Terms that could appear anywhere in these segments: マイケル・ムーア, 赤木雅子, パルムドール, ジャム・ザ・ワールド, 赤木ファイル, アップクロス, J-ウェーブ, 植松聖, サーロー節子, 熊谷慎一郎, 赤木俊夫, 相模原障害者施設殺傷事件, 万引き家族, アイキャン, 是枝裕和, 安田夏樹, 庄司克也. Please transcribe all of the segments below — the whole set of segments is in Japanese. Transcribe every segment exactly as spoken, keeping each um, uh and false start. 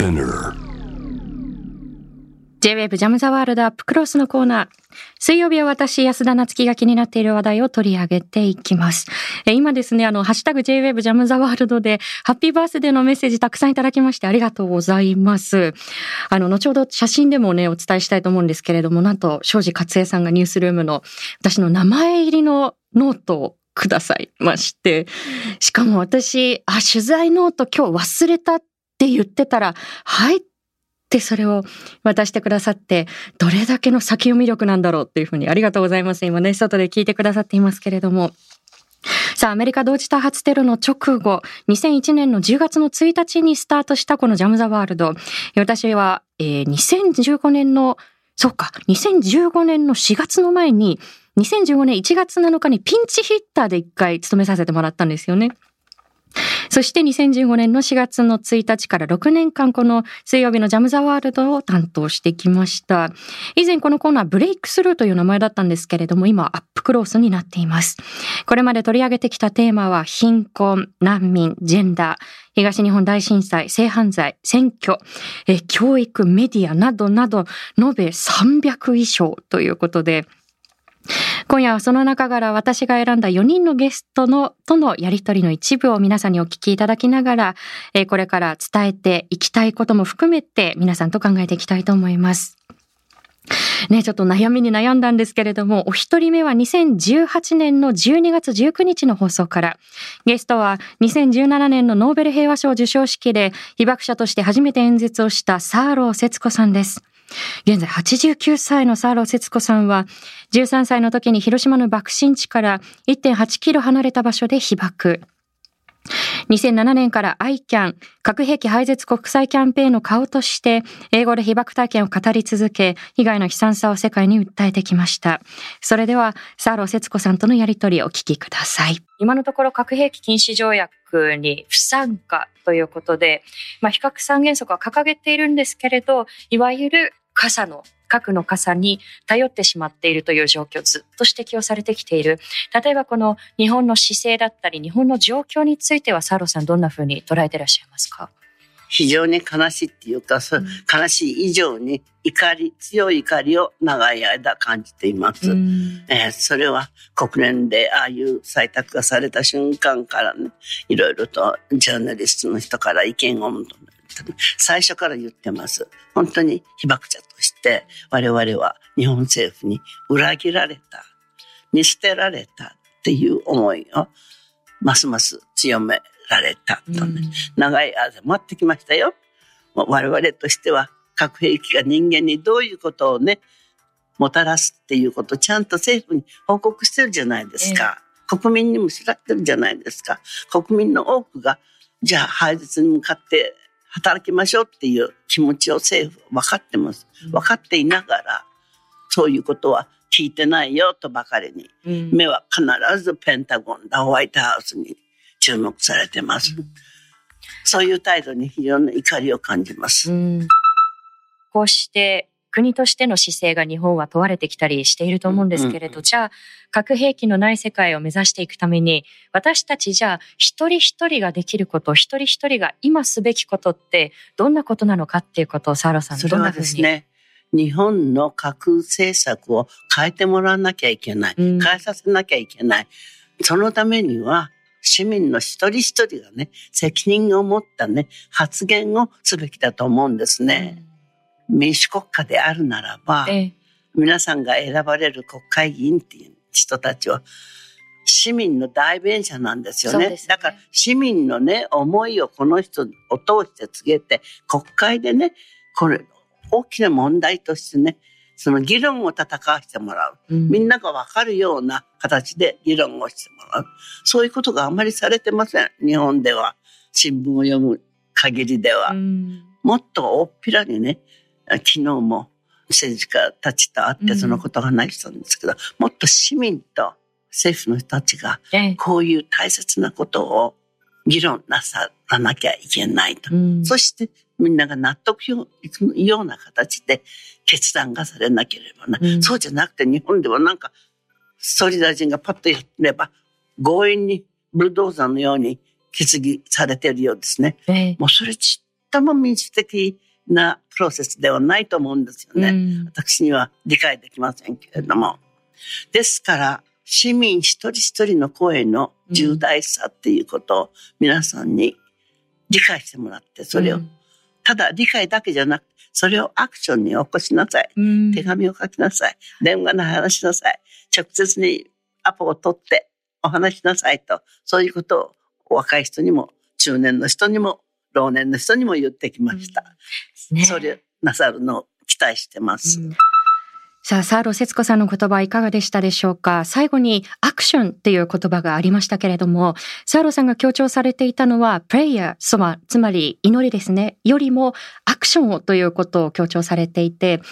J-ウェーブ ジャム The World アップクロスのコーナー。水曜日は私安田夏樹が気になっている話題を取り上げていきます。え今ですね、あのハッシュタグ J-ウェーブ ジャム The World でハッピーバースデーのメッセージたくさんいただきましてありがとうございます。あの後ほど写真でもねお伝えしたいと思うんですけれども、なんと庄司克也さんがニュースルームの私の名前入りのノートをくださいまして、しかも私あ取材ノート今日忘れたって言ってたらはい。でそれを渡してくださって、どれだけの先読み力なんだろうっていうふうにありがとうございます。今ね外で聞いてくださっていますけれども、さあアメリカ同時多発テロの直後にせんいちねんのじゅうがつのついたちにスタートしたこのジャム・ザ・ワールド、私は、えー、にせんじゅうごねんのそうかにせんじゅうごねんのしがつの前ににせんじゅうごねんいちがつなのかにピンチヒッターでいっかい務めさせてもらったんですよね。そしてにせんじゅうごねんのしがつのついたちからろくねんかんこの水曜日のジャム・ザ・ワールドを担当してきました。以前このコーナーブレイクスルーという名前だったんですけれども、今アップクロースになっています。これまで取り上げてきたテーマは貧困、難民、ジェンダー、東日本大震災、性犯罪、選挙、え教育、メディアなどなど延べさんびゃく以上ということで、今夜はその中から私が選んだよにんのゲストのとのやりとりの一部を皆さんにお聞きいただきながら、えー、これから伝えていきたいことも含めて皆さんと考えていきたいと思います。ね、ちょっと悩みに悩んだんですけれども、お一人目はにせんじゅうはちねんのじゅうにがつじゅうくにちの放送から、ゲストはにせんじゅうななねんのノーベル平和賞授賞式で被爆者として初めて演説をしたサーロー節子さんです。現在はちじゅうきゅうさいのサーロー節子さんはじゅうさんさいの時に広島の爆心地から いってんはちキロ離れた場所で被爆、にせんななねんから アイキャン 核兵器廃絶国際キャンペーンの顔として英語で被爆体験を語り続け、被害の悲惨さを世界に訴えてきました。それではサーロー節子さんとのやりとりをお聞きください。今のところ核兵器禁止条約に不参加ということで、まあ、非核三原則は掲げているんですけれど、いわゆる傘の核の傘に頼ってしまっているという状況、ずっと指摘をされてきている。例えばこの日本の姿勢だったり日本の状況については、サーローさんどんなふうに捉えてらっしゃいますか？非常に悲しいっていうか、うん、悲しい以上に怒り、強い怒りを長い間感じています、うん。えー、それは国連でああいう採択がされた瞬間からね、いろいろとジャーナリストの人から意見を求めて、最初から言ってます。本当に被爆者として我々は日本政府に裏切られた、見捨てられたっていう思いをますます強められたとね、うん、長い間待ってきましたよ。我々としては核兵器が人間にどういうことをねもたらすっていうことをちゃんと政府に報告してるじゃないですか、えー、国民にも知らってるじゃないですか。国民の多くがじゃあ廃絶に向かって働きましょうっていう気持ちを政府は分かってます。分かっていながら、そういうことは聞いてないよとばかりに、うん、目は必ずペンタゴンだホワイトハウスに注目されてます、うん、そういう態度に非常に怒りを感じます、うん、こうして国としての姿勢が日本は問われてきたりしていると思うんですけれど、うんうん、じゃあ核兵器のない世界を目指していくために、私たちじゃあ一人一人ができること、一人一人が今すべきことってどんなことなのかっていうことを、サーローさんどんなふうに？それはですね、日本の核政策を変えてもらわなきゃいけない、うん、変えさせなきゃいけない。そのためには市民の一人一人がね、責任を持ったね発言をすべきだと思うんですね、うん。民主国家であるならば、ええ、皆さんが選ばれる国会議員っていう人たちは市民の代弁者なんですよ ね, ね。だから市民のね思いをこの人を通して告げて、国会でねこれ大きな問題としてね、その議論を戦わせてもらう、うん、みんなが分かるような形で議論をしてもらう、そういうことがあまりされてません。日本では新聞を読む限りでは、うん、もっと大っぴらにね、昨日も政治家たちと会ってそのことがない人なんですけど、うん、もっと市民と政府の人たちがこういう大切なことを議論なさらなきゃいけないと、うん、そしてみんなが納得いくような形で決断がされなければな、うん、そうじゃなくて日本ではなんか総理大臣がパッとやれば強引にブルドーザーのように決議されているようですね、えー、もうそれち最も民主的なプロセスではないと思うんですよね、うん、私には理解できませんけれども、ですから市民一人一人の声の重大さっていうことを皆さんに理解してもらって、それをただ理解だけじゃなくてそれをアクションに起こしなさい、うん、手紙を書きなさい、電話で話しなさい、直接にアポを取ってお話しなさいと、そういうことをお若い人にも中年の人にも老年の人にも言ってきました、うんね、それをなさるのを期待してます、うん、さあサーロ節子さんの言葉いかがでしたでしょうか。最後にアクションっていう言葉がありましたけれども、サーロさんが強調されていたのはプレイヤー、つまり祈りですね、よりもアクションをということを強調されていて、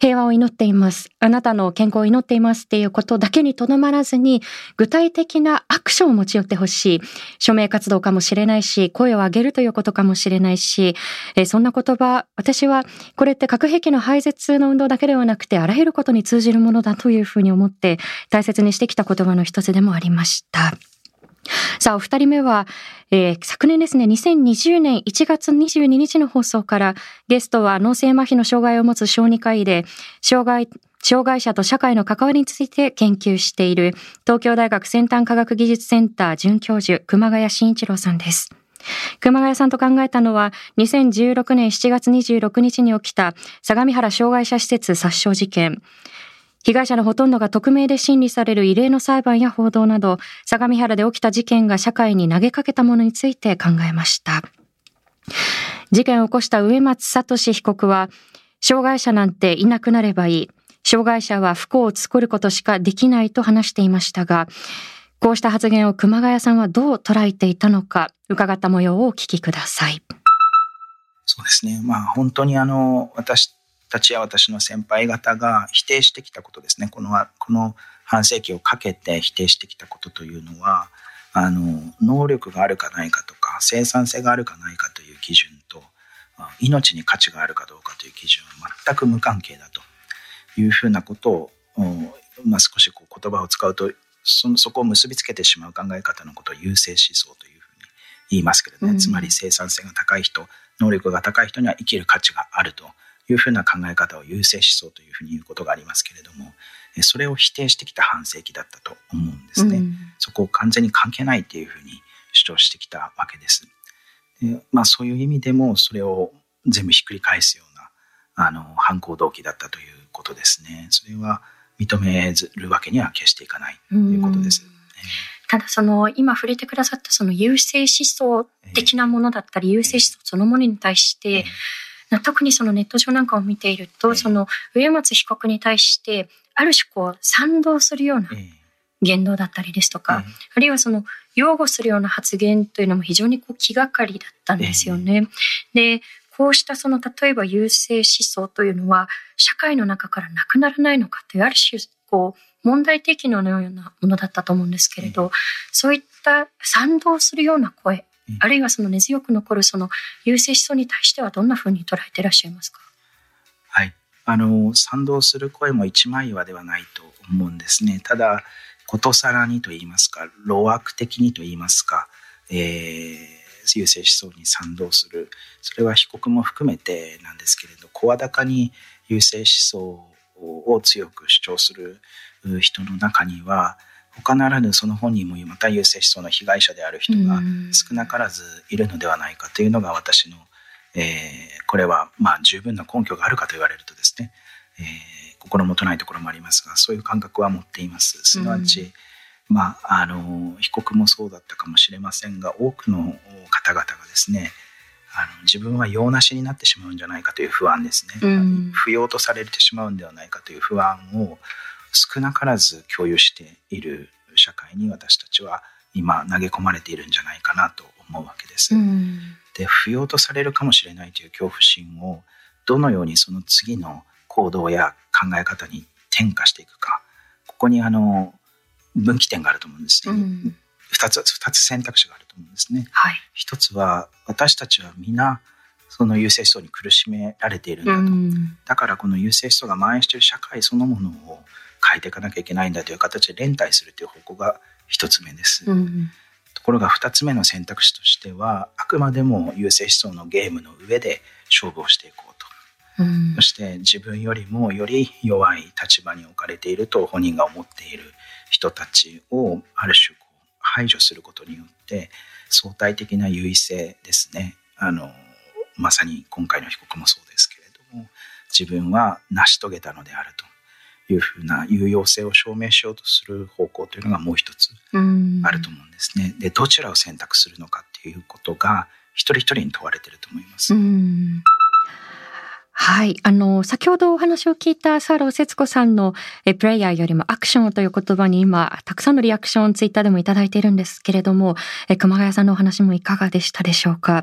平和を祈っています。あなたの健康を祈っていますっていうことだけにとどまらずに、具体的なアクションを持ち寄ってほしい。署名活動かもしれないし、声を上げるということかもしれないし、えー、そんな言葉、私はこれって核兵器の廃絶の運動だけではなくて、あらゆることに通じるものだというふうに思って、大切にしてきた言葉の一つでもありました。さあお二人目は、えー、昨年ですねにせんにじゅうねんいちがつにじゅうににちの放送からゲストは脳性麻痺の障害を持つ小児科医で障害、障害者と社会の関わりについて研究している東京大学先端科学技術センター准教授熊谷慎一郎さんです。熊谷さんと考えたのはにせんじゅうろくねんしちがつにじゅうろくにちに起きた相模原障害者施設殺傷事件、被害者のほとんどが匿名で審理される異例の裁判や報道など、相模原で起きた事件が社会に投げかけたものについて考えました。事件を起こした植松聖被告は、障害者なんていなくなればいい。障害者は不幸を作ることしかできないと話していましたが、こうした発言を熊谷さんはどう捉えていたのか、伺った模様をお聞きください。そうですね。まあ本当にあの私たちや私の先輩方が否定してきたことですね。この、この半世紀をかけて否定してきたことというのは、あの能力があるかないかとか生産性があるかないかという基準と命に価値があるかどうかという基準は全く無関係だというふうなことを、まあ、少しこう言葉を使うと そ, そこを結びつけてしまう考え方のことを優生思想というふうに言いますけれどね、うん、つまり生産性が高い人、能力が高い人には生きる価値があるというふうな考え方を優生思想というふうに言うことがありますけれども、それを否定してきた半世紀だったと思うんですね、うん、そこを完全に関係ないというふうに主張してきたわけです。で、まあ、そういう意味でもそれを全部ひっくり返すようなあの犯行動機だったということですね。それは認めるわけには決していかないということです、うんえーただその今触れてくださったその優生思想的なものだったり、えー、優生思想そのものに対して、えー、特にそのネット上なんかを見ていると、えー、その植松被告に対してある種こう賛同するような言動だったりですとか、えー、あるいはその擁護するような発言というのも非常にこう気がかりだったんですよね、えー、でこうしたその例えば優生思想というのは社会の中からなくならないのかというある種こう問題提起のようなものだったと思うんですけれど、うん、そういった賛同するような声、うん、あるいはその根強く残るその優生思想に対してはどんなふうに捉えていらっしゃいますか。はい、あの賛同する声も一枚岩ではないと思うんですね。ただことさらにと言いますか、老悪的にと言いますか、えー、優生思想に賛同する、それは被告も含めてなんですけれど、声高に優生思想を強く主張する人の中には他ならぬその本人もまた優生思想の被害者である人が少なからずいるのではないかというのが私の、えー、これはまあ十分な根拠があるかと言われるとですね、えー、心もとないところもありますが、そういう感覚は持っています。すなわち、まあ、あの被告もそうだったかもしれませんが、多くの方々がですね、あの自分は用なしになってしまうんじゃないかという不安ですね、うん、不要とされてしまうんではないかという不安を少なからず共有している社会に私たちは今投げ込まれているんじゃないかなと思うわけです、うん、で、不要とされるかもしれないという恐怖心をどのようにその次の行動や考え方に転化していくか、ここにあの分岐点があると思うんですね、うん、ふたつ、ふたつ選択肢があると思うんですね、はい、ひとつは私たちは皆その優生思想に苦しめられているんだと、うん、だからこの優生思想が蔓延している社会そのものを変えていかなきゃいけないんだという形で連帯するという方向が一つ目です、うん、ところがふたつめの選択肢としては、あくまでも優勢思想のゲームの上で勝負をしていこうと、うん、そして自分よりもより弱い立場に置かれていると本人が思っている人たちをある種こう排除することによって相対的な優位性ですね、あのまさに今回の被告もそうですけれども、自分は成し遂げたのであるというふうな有用性を証明しようとする方向というのがもう一つあると思うんですね。で、どちらを選択するのかっていうことが一人一人に問われていると思います。うん、はい、あの先ほどお話を聞いたサーロー節子さんのえプレイヤーよりもアクションという言葉に今たくさんのリアクションツイッターでもいただいているんですけれども、え熊谷さんのお話もいかがでしたでしょうか。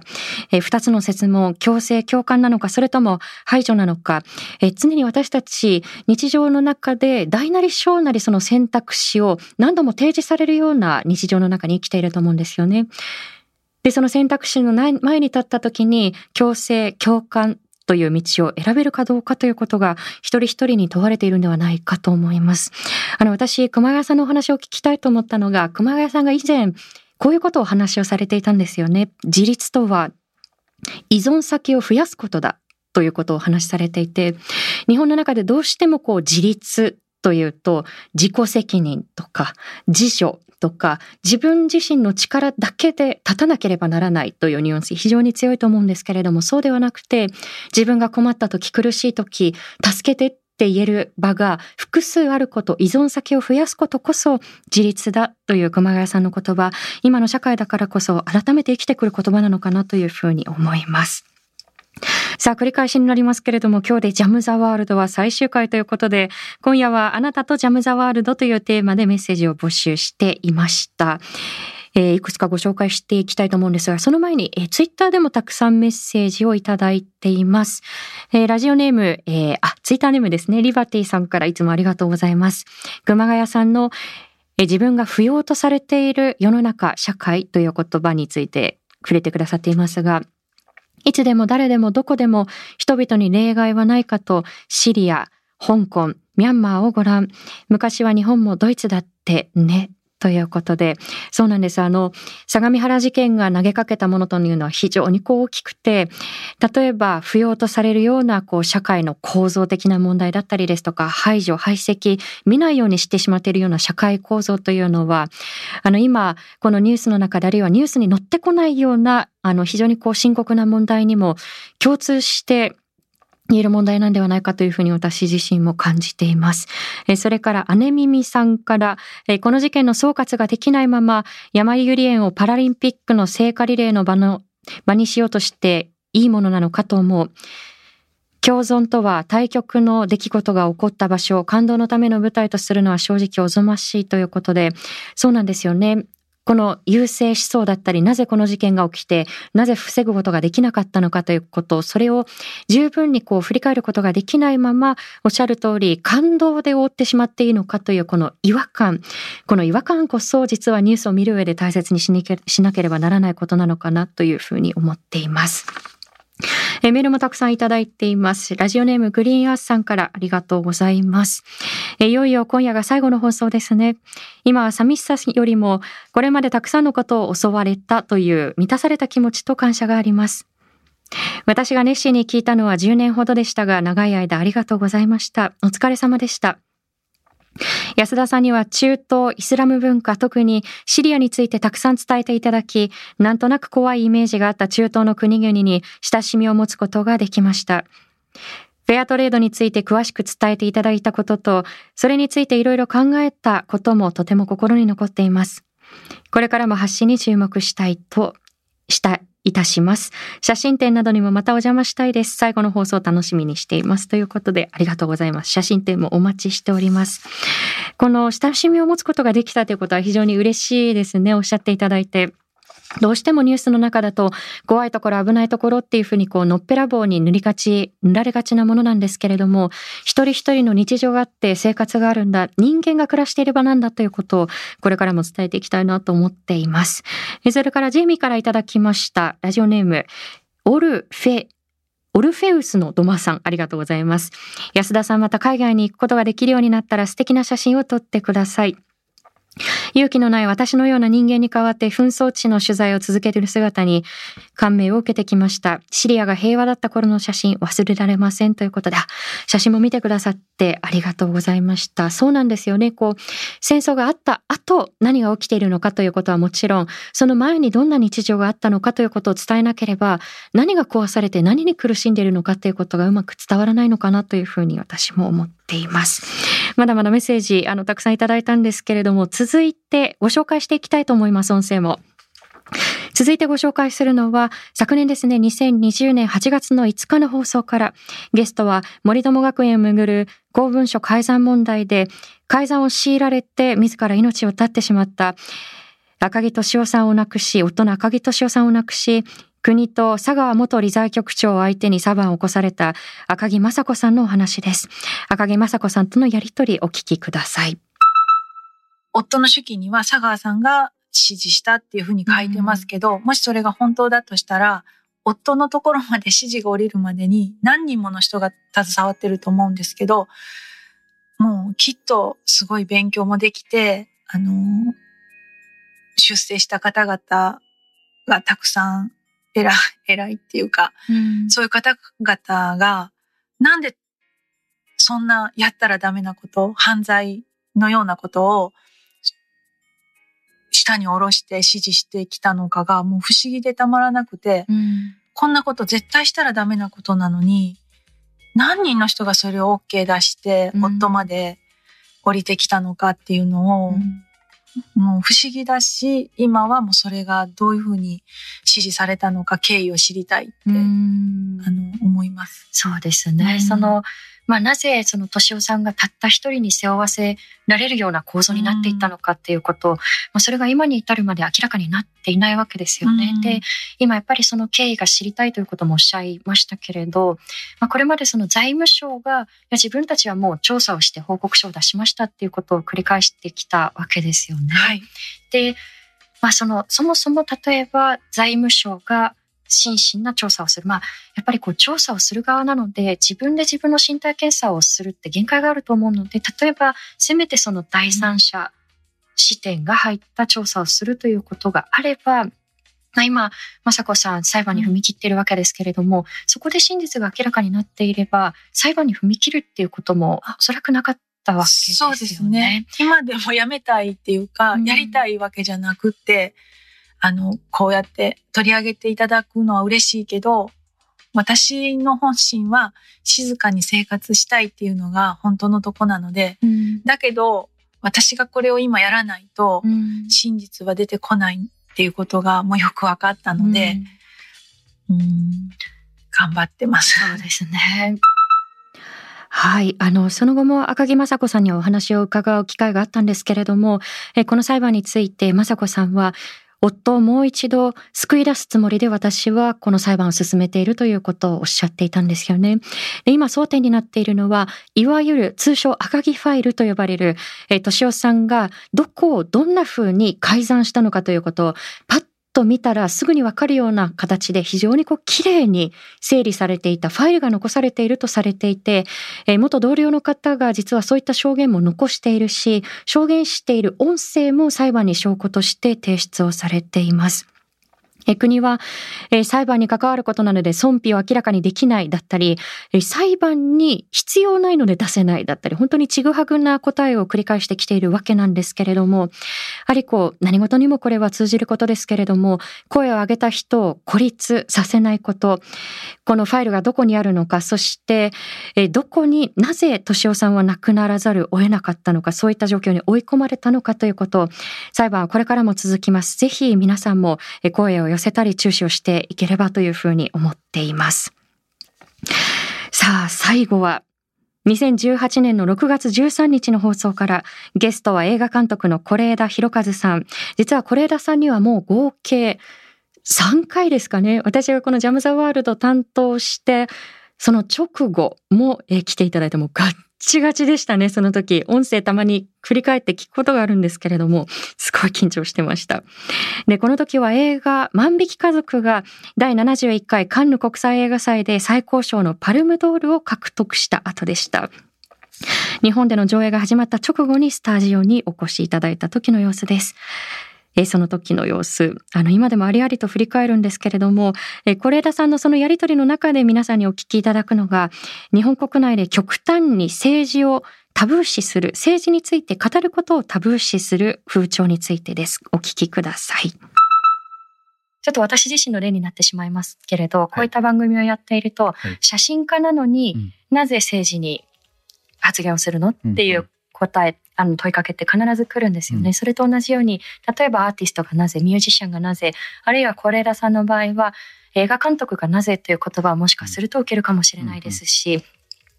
えふたつの設問、強制共感なのかそれとも排除なのか、え常に私たち日常の中で大なり小なりその選択肢を何度も提示されるような日常の中に生きていると思うんですよね。で、その選択肢の前に立った時に強制共感という道を選べるかどうかということが一人一人に問われているのではないかと思います。あの私、熊谷さんのお話を聞きたいと思ったのが、熊谷さんが以前こういうことをお話をされていたんですよね。自立とは依存先を増やすことだということをお話しされていて、日本の中でどうしてもこう自立というと自己責任とか自助とか自分自身の力だけで立たなければならないというニュアンス非常に強いと思うんですけれども、そうではなくて自分が困った時、苦しい時助けてって言える場が複数あること、依存先を増やすことこそ自立だという熊谷さんの言葉、今の社会だからこそ改めて生きてくる言葉なのかなというふうに思います。さあ繰り返しになりますけれども、今日でジャム・ザ・ワールドは最終回ということで、今夜はあなたとジャム・ザ・ワールドというテーマでメッセージを募集していました。えー、いくつかご紹介していきたいと思うんですが、その前に、えー、ツイッターでもたくさんメッセージをいただいています。えー、ラジオネーム、えー、あ、ツイッターネームですね、リバティさんからいつもありがとうございます。熊谷さんの、えー、自分が不要とされている世の中、社会という言葉について触れてくださっていますが、いつでも誰でもどこでも人々に例外はないかと、シリア、香港、ミャンマーをご覧、昔は日本もドイツだってね、ということで、そうなんです、あの相模原事件が投げかけたものというのは非常にこう大きくて、例えば不要とされるようなこう社会の構造的な問題だったりですとか、排除排斥見ないようにしてしまっているような社会構造というのは、あの今このニュースの中で、あるいはニュースに載ってこないようなあの非常にこう深刻な問題にも共通して言える問題なんではないかというふうに私自身も感じています。それから姉耳さんから、この事件の総括ができないまま、山井ゆり園をパラリンピックの聖火リレーの場の、場にしようとしていいものなのかと思う。共存とは対極の出来事が起こった場所を感動のための舞台とするのは正直おぞましいということで、そうなんですよね。この優勢思想だったり、なぜこの事件が起きて、なぜ防ぐことができなかったのかということ、それを十分にこう振り返ることができないまま、おっしゃる通り、感動で覆ってしまっていいのかというこの違和感、この違和感こそ実はニュースを見る上で大切にしにけ、しなければならないことなのかなというふうに思っています。えメールもたくさんいただいています。ラジオネームグリーンアースさんからありがとうございます。えいよいよ今夜が最後の放送ですね。今は寂しさよりもこれまでたくさんのことを教われたという満たされた気持ちと感謝があります。私が熱心に聞いたのはじゅうねんほどでしたが、長い間ありがとうございました。お疲れ様でした。安田さんには中東イスラム文化、特にシリアについてたくさん伝えていただき、なんとなく怖いイメージがあった中東の国々に親しみを持つことができました。フェアトレードについて詳しく伝えていただいたことと、それについていろいろ考えたこともとても心に残っています。これからも発信に注目したいとしたいたします。写真展などにもまたお邪魔したいです。最後の放送を楽しみにしています。ということでありがとうございます。写真展もお待ちしております。この親しみを持つことができたということは非常に嬉しいですね。おっしゃっていただいて。どうしてもニュースの中だと怖いところ危ないところっていうふうにこうのっぺらぼうに塗りがち、塗られがちなものなんですけれども、一人一人の日常があって生活があるんだ、人間が暮らしていればなんだということをこれからも伝えていきたいなと思っています。それからジェイミーからいただきましたラジオネームオルフェオルフェウスのドマさん、ありがとうございます。安田さん、また海外に行くことができるようになったら素敵な写真を撮ってください。勇気のない私のような人間に代わって紛争地の取材を続けている姿に感銘を受けてきました。シリアが平和だった頃の写真忘れられませんということで、写真も見てくださってありがとうございました。そうなんですよね、こう戦争があった後何が起きているのかということはもちろん、その前にどんな日常があったのかということを伝えなければ、何が壊されて何に苦しんでいるのかということがうまく伝わらないのかなというふうに私も思っています。まだまだメッセージあのたくさんいただいたんですけれども、続いてご紹介していきたいと思います。音声も続いてご紹介するのは、昨年ですね、にせんにじゅうねんはちがつのいつかの放送から、ゲストは森友学園をめぐる公文書改ざん問題で改ざんを強いられて自ら命を絶ってしまった赤木俊夫さんを亡くし夫の赤木俊夫さんを亡くし、国と佐川元理財局長を相手に裁判を起こされた赤木雅子さんのお話です。赤木雅子さんとのやりとりお聞きください。夫の手記には佐川さんが指示したっていうふうに書いてますけど、うん、もしそれが本当だとしたら、夫のところまで指示が降りるまでに何人もの人が携わってると思うんですけど、もうきっとすごい勉強もできて、あの出世した方々がたくさん偉い、偉いっていうか、うん、そういう方々がなんでそんなやったらダメなこと、犯罪のようなことを下に下ろして指示してきたのかがもう不思議でたまらなくて、うん、こんなこと絶対したらダメなことなのに、何人の人がそれを OK 出して、うん、夫まで降りてきたのかっていうのを、うん、もう不思議だし、今はもうそれがどういうふうに指示されたのか、経緯を知りたいって、うん、あの思います。そうですね。うん、そのまあ、なぜその俊夫さんがたった一人に背負わせられるような構造になっていったのかっていうことを、まあ、それが今に至るまで明らかになっていないわけですよね、うん、で今やっぱりその経緯が知りたいということもおっしゃいましたけれど、まあ、これまでその財務省が自分たちはもう調査をして報告書を出しましたっていうことを繰り返してきたわけですよね、はい、で、まあ、そのそもそも例えば財務省が真摯な調査をする、まあ、やっぱりこう調査をする側なので自分で自分の身体検査をするって限界があると思うので、例えばせめてその第三者視点が入った調査をするということがあれば、まあ、今雅子さん裁判に踏み切っているわけですけれども、うん、そこで真実が明らかになっていれば裁判に踏み切るっていうこともおそらくなかったわけですよね。そうですね。今でもやめたいっていうか、うん、やりたいわけじゃなくて、あのこうやって取り上げていただくのは嬉しいけど、私の本心は静かに生活したいっていうのが本当のとこなので、うん、だけど私がこれを今やらないと真実は出てこないっていうことがもうよく分かったので、うん、うーん頑張ってます。そうですね。はい、あのその後も赤木雅子さんにはお話を伺う機会があったんですけれども、えこの裁判について雅子さんは、夫をもう一度救い出すつもりで私はこの裁判を進めているということをおっしゃっていたんですよね。今争点になっているのは、いわゆる通称赤木ファイルと呼ばれる、えー、俊夫さんがどこをどんな風に改ざんしたのかということをパッと見たらすぐに分かるような形で非常にこう綺麗に整理されていたファイルが残されているとされていて、えー、元同僚の方が実はそういった証言も残しているし、証言している音声も裁判に証拠として提出をされています。国は裁判に関わることなので損否を明らかにできないだったり、裁判に必要ないので出せないだったり、本当にちぐはぐな答えを繰り返してきているわけなんですけれども、やはりこう何事にもこれは通じることですけれども、声を上げた人を孤立させないこと、このファイルがどこにあるのか、そしてどこになぜ俊夫さんは亡くならざるを得なかったのか、そういった状況に追い込まれたのかということ、裁判はこれからも続きます。ぜひ皆さんも声を寄せたり注視をしていければというふうに思っています。さあ最後はにせんじゅうはちねんのろくがつじゅうさんにちの放送から、ゲストは映画監督の是枝裕和さん。実は是枝さんにはもう合計さんかいですかね、私がこのジャム・ザ・ワールド担当してその直後も来ていただいて、もうガッチガチでしたね。その時音声たまに振り返って聞くことがあるんですけれども、すごい緊張してました。でこの時は映画万引き家族がだいななじゅういっかいカンヌ国際映画祭で最高賞のパルムドールを獲得した後でした。日本での上映が始まった直後にスタジオにお越しいただいた時の様子です。えその時の様子、あの今でもありありと振り返るんですけれども、え是枝さんのそのやり取りの中で皆さんにお聞きいただくのが、日本国内で極端に政治をタブー視する、政治について語ることをタブー視する風潮についてです。お聞きください。ちょっと私自身の例になってしまいますけれど、はい、こういった番組をやっていると、はい、写真家なのに、うん、なぜ政治に発言をするのっていう答え、うんうん、あの問いかけって必ず来るんですよね、うん、それと同じように、例えばアーティストがなぜ、ミュージシャンがなぜ、あるいは是枝さんの場合は映画監督がなぜという言葉はもしかすると受けるかもしれないですし、うんうん、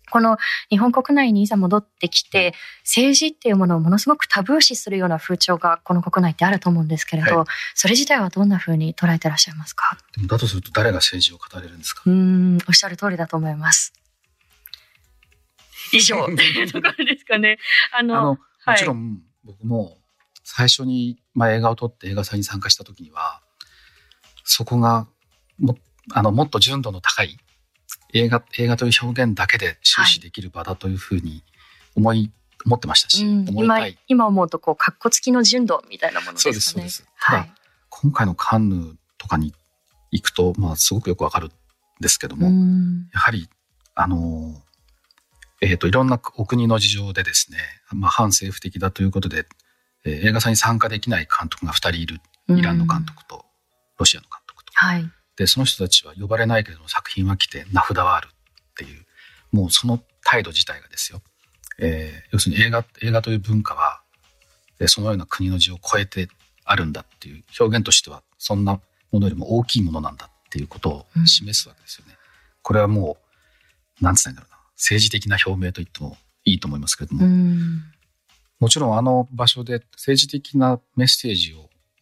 この日本国内にいざ戻ってきて、政治っていうものをものすごくタブー視するような風潮がこの国内ってあると思うんですけれど、はい、それ自体はどんな風に捉えてらっしゃいますか？でもだとすると誰が政治を語れるんですか？うーん、おっしゃる通りだと思います。以上というところですかね。あのあの、はい、もちろん僕も最初に、まあ、映画を撮って映画祭に参加した時には、そこが も, あのもっと純度の高い映 画, 映画という表現だけで終始できる場だというふうに 思, い、はい、思ってましたし、うん、思いたい 今, 今思うとこうカッコつきの純度みたいなものですかね。そうですそうです、はい、ただ今回のカンヌとかに行くと、まあ、すごくよくわかるんですけども、うん、やはりあの、えー、といろんなお国の事情でですね、まあ、反政府的だということで、えー、映画祭に参加できない監督がふたりいる。イランの監督とロシアの監督と、はい、でその人たちは呼ばれないけれども作品は来て名札はあるっていう、もうその態度自体がですよ、えー、要するに映画、映画という文化はそのような国の字を超えてあるんだっていう、表現としてはそんなものよりも大きいものなんだっていうことを示すわけですよね、うん、これはもうなんて言うんだろうな、政治的な表明と言ってもいいと思いますけれども、うん、もちろんあの場所で政治的なメッセージ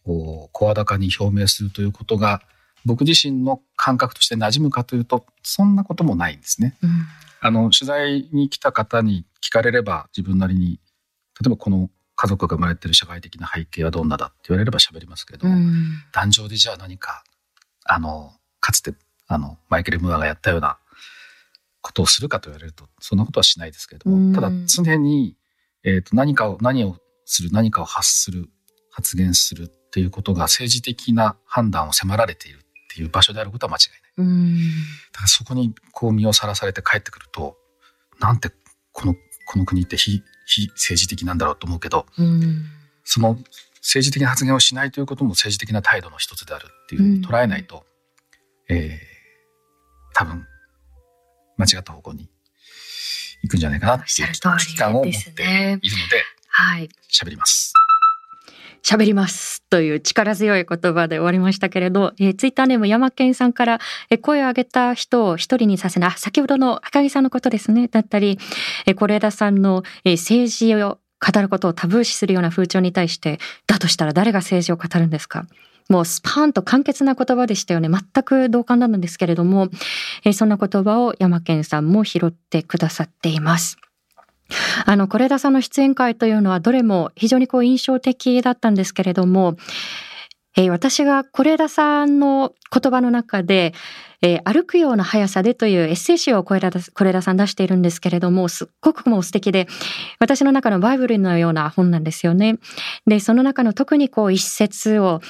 を声高に表明するということが僕自身の感覚として馴染むかというと、そんなこともないんですね、うん、あの取材に来た方に聞かれれば、自分なりに例えばこの家族が生まれている社会的な背景はどんなだって言われれば喋りますけれども、うん、壇上でじゃあ何かあのかつてあのマイケル・ムーアがやったようなことをするかと言われると、そんなことはしないですけれども、うん、ただ常に、えーと、何かを何をする何かを発する発言するっていうことが政治的な判断を迫られているいう場所であることは間違いない。うん、だからそこにこう身をさらされて帰ってくると、なんてこのこの国って非非政治的なんだろうと思うけど、うん、その政治的な発言をしないということも政治的な態度の一つであるっていうふうに捉えないと、うんえー、多分間違った方向に行くんじゃないかなっていう危機感を持っているので、はい、喋ります。喋りますという力強い言葉で終わりましたけれど、えー、ツイッターネーム山健さんから、えー、声を上げた人を一人にさせない、先ほどの赤木さんのことですねだったり、えー、是枝さんの、えー、政治を語ることをタブー視するような風潮に対して、だとしたら誰が政治を語るんですか？もうスパーンと簡潔な言葉でしたよね。全く同感なんですけれども、えー、そんな言葉を山健さんも拾ってくださっています。あの是枝さんの出演会というのはどれも非常にこう印象的だったんですけれども、えー、私が是枝さんの言葉の中で、えー、歩くような速さでというエッセイ集を是枝さん出しているんですけれども、すっごくもう素敵で、私の中のバイブルのような本なんですよね。でその中の特にこう一節を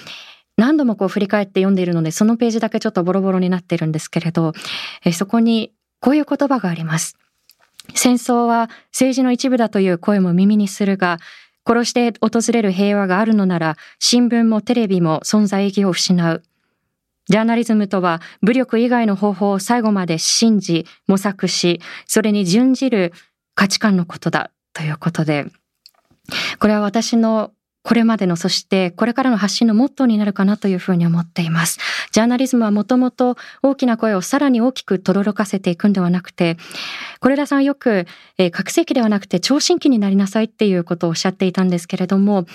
何度もこう振り返って読んでいるので、そのページだけちょっとボロボロになっているんですけれど、えー、そこにこういう言葉があります。戦争は政治の一部だという声も耳にするが、殺して訪れる平和があるのなら、新聞もテレビも存在意義を失う。ジャーナリズムとは武力以外の方法を最後まで信じ、模索し、それに準じる価値観のことだということで、これは私のこれまでの、そしてこれからの発信のモットーになるかなというふうに思っています。ジャーナリズムはもともと大きな声をさらに大きく轟かせていくんではなくて、是枝さんよく、えー、拡声器ではなくて聴診器になりなさいっていうことをおっしゃっていたんですけれども、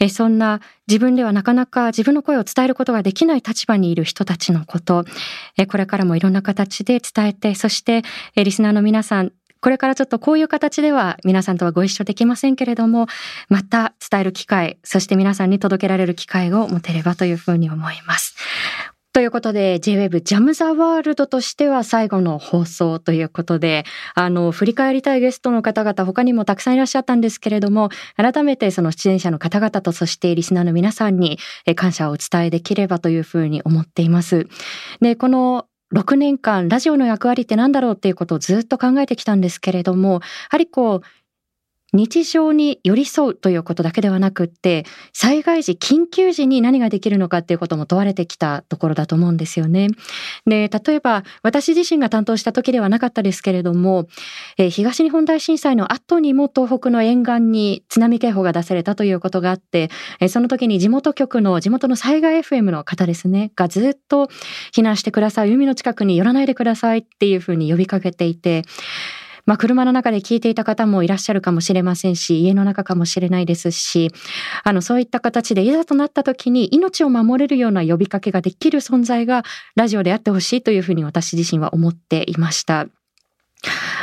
えー、そんな自分ではなかなか自分の声を伝えることができない立場にいる人たちのこと、えー、これからもいろんな形で伝えて、そして、えー、リスナーの皆さん、これからちょっとこういう形では皆さんとはご一緒できませんけれども、また伝える機会、そして皆さんに届けられる機会を持てればというふうに思います。ということで ジェイウェーブ ジャム The World としては最後の放送ということで、あの振り返りたいゲストの方々他にもたくさんいらっしゃったんですけれども、改めてその出演者の方々とそしてリスナーの皆さんに感謝をお伝えできればというふうに思っています。で、このろくねんかんラジオの役割って何だろうっていうことをずっと考えてきたんですけれども、やはりこう日常に寄り添うということだけではなくって、災害時緊急時に何ができるのかっていうことも問われてきたところだと思うんですよね。で、例えば私自身が担当した時ではなかったですけれども、えー、東日本大震災の後にも東北の沿岸に津波警報が出されたということがあって、えー、その時に地元局の地元の災害 エフエム の方ですねがずっと避難してください、海の近くに寄らないでくださいっていうふうに呼びかけていて、まあ、車の中で聞いていた方もいらっしゃるかもしれませんし、家の中かもしれないですし、あのそういった形でいざとなった時に命を守れるような呼びかけができる存在がラジオであってほしいというふうに私自身は思っていました。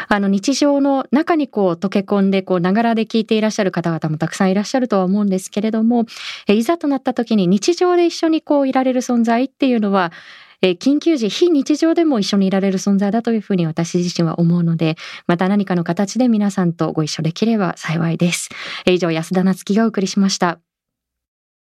あの日常の中にこう溶け込んでこうながらで聞いていらっしゃる方々もたくさんいらっしゃるとは思うんですけれども、いざとなった時に日常で一緒にこういられる存在っていうのは緊急時非日常でも一緒にいられる存在だというふうに私自身は思うので、また何かの形で皆さんとご一緒できれば幸いです。以上、安田なつきがお送りしました。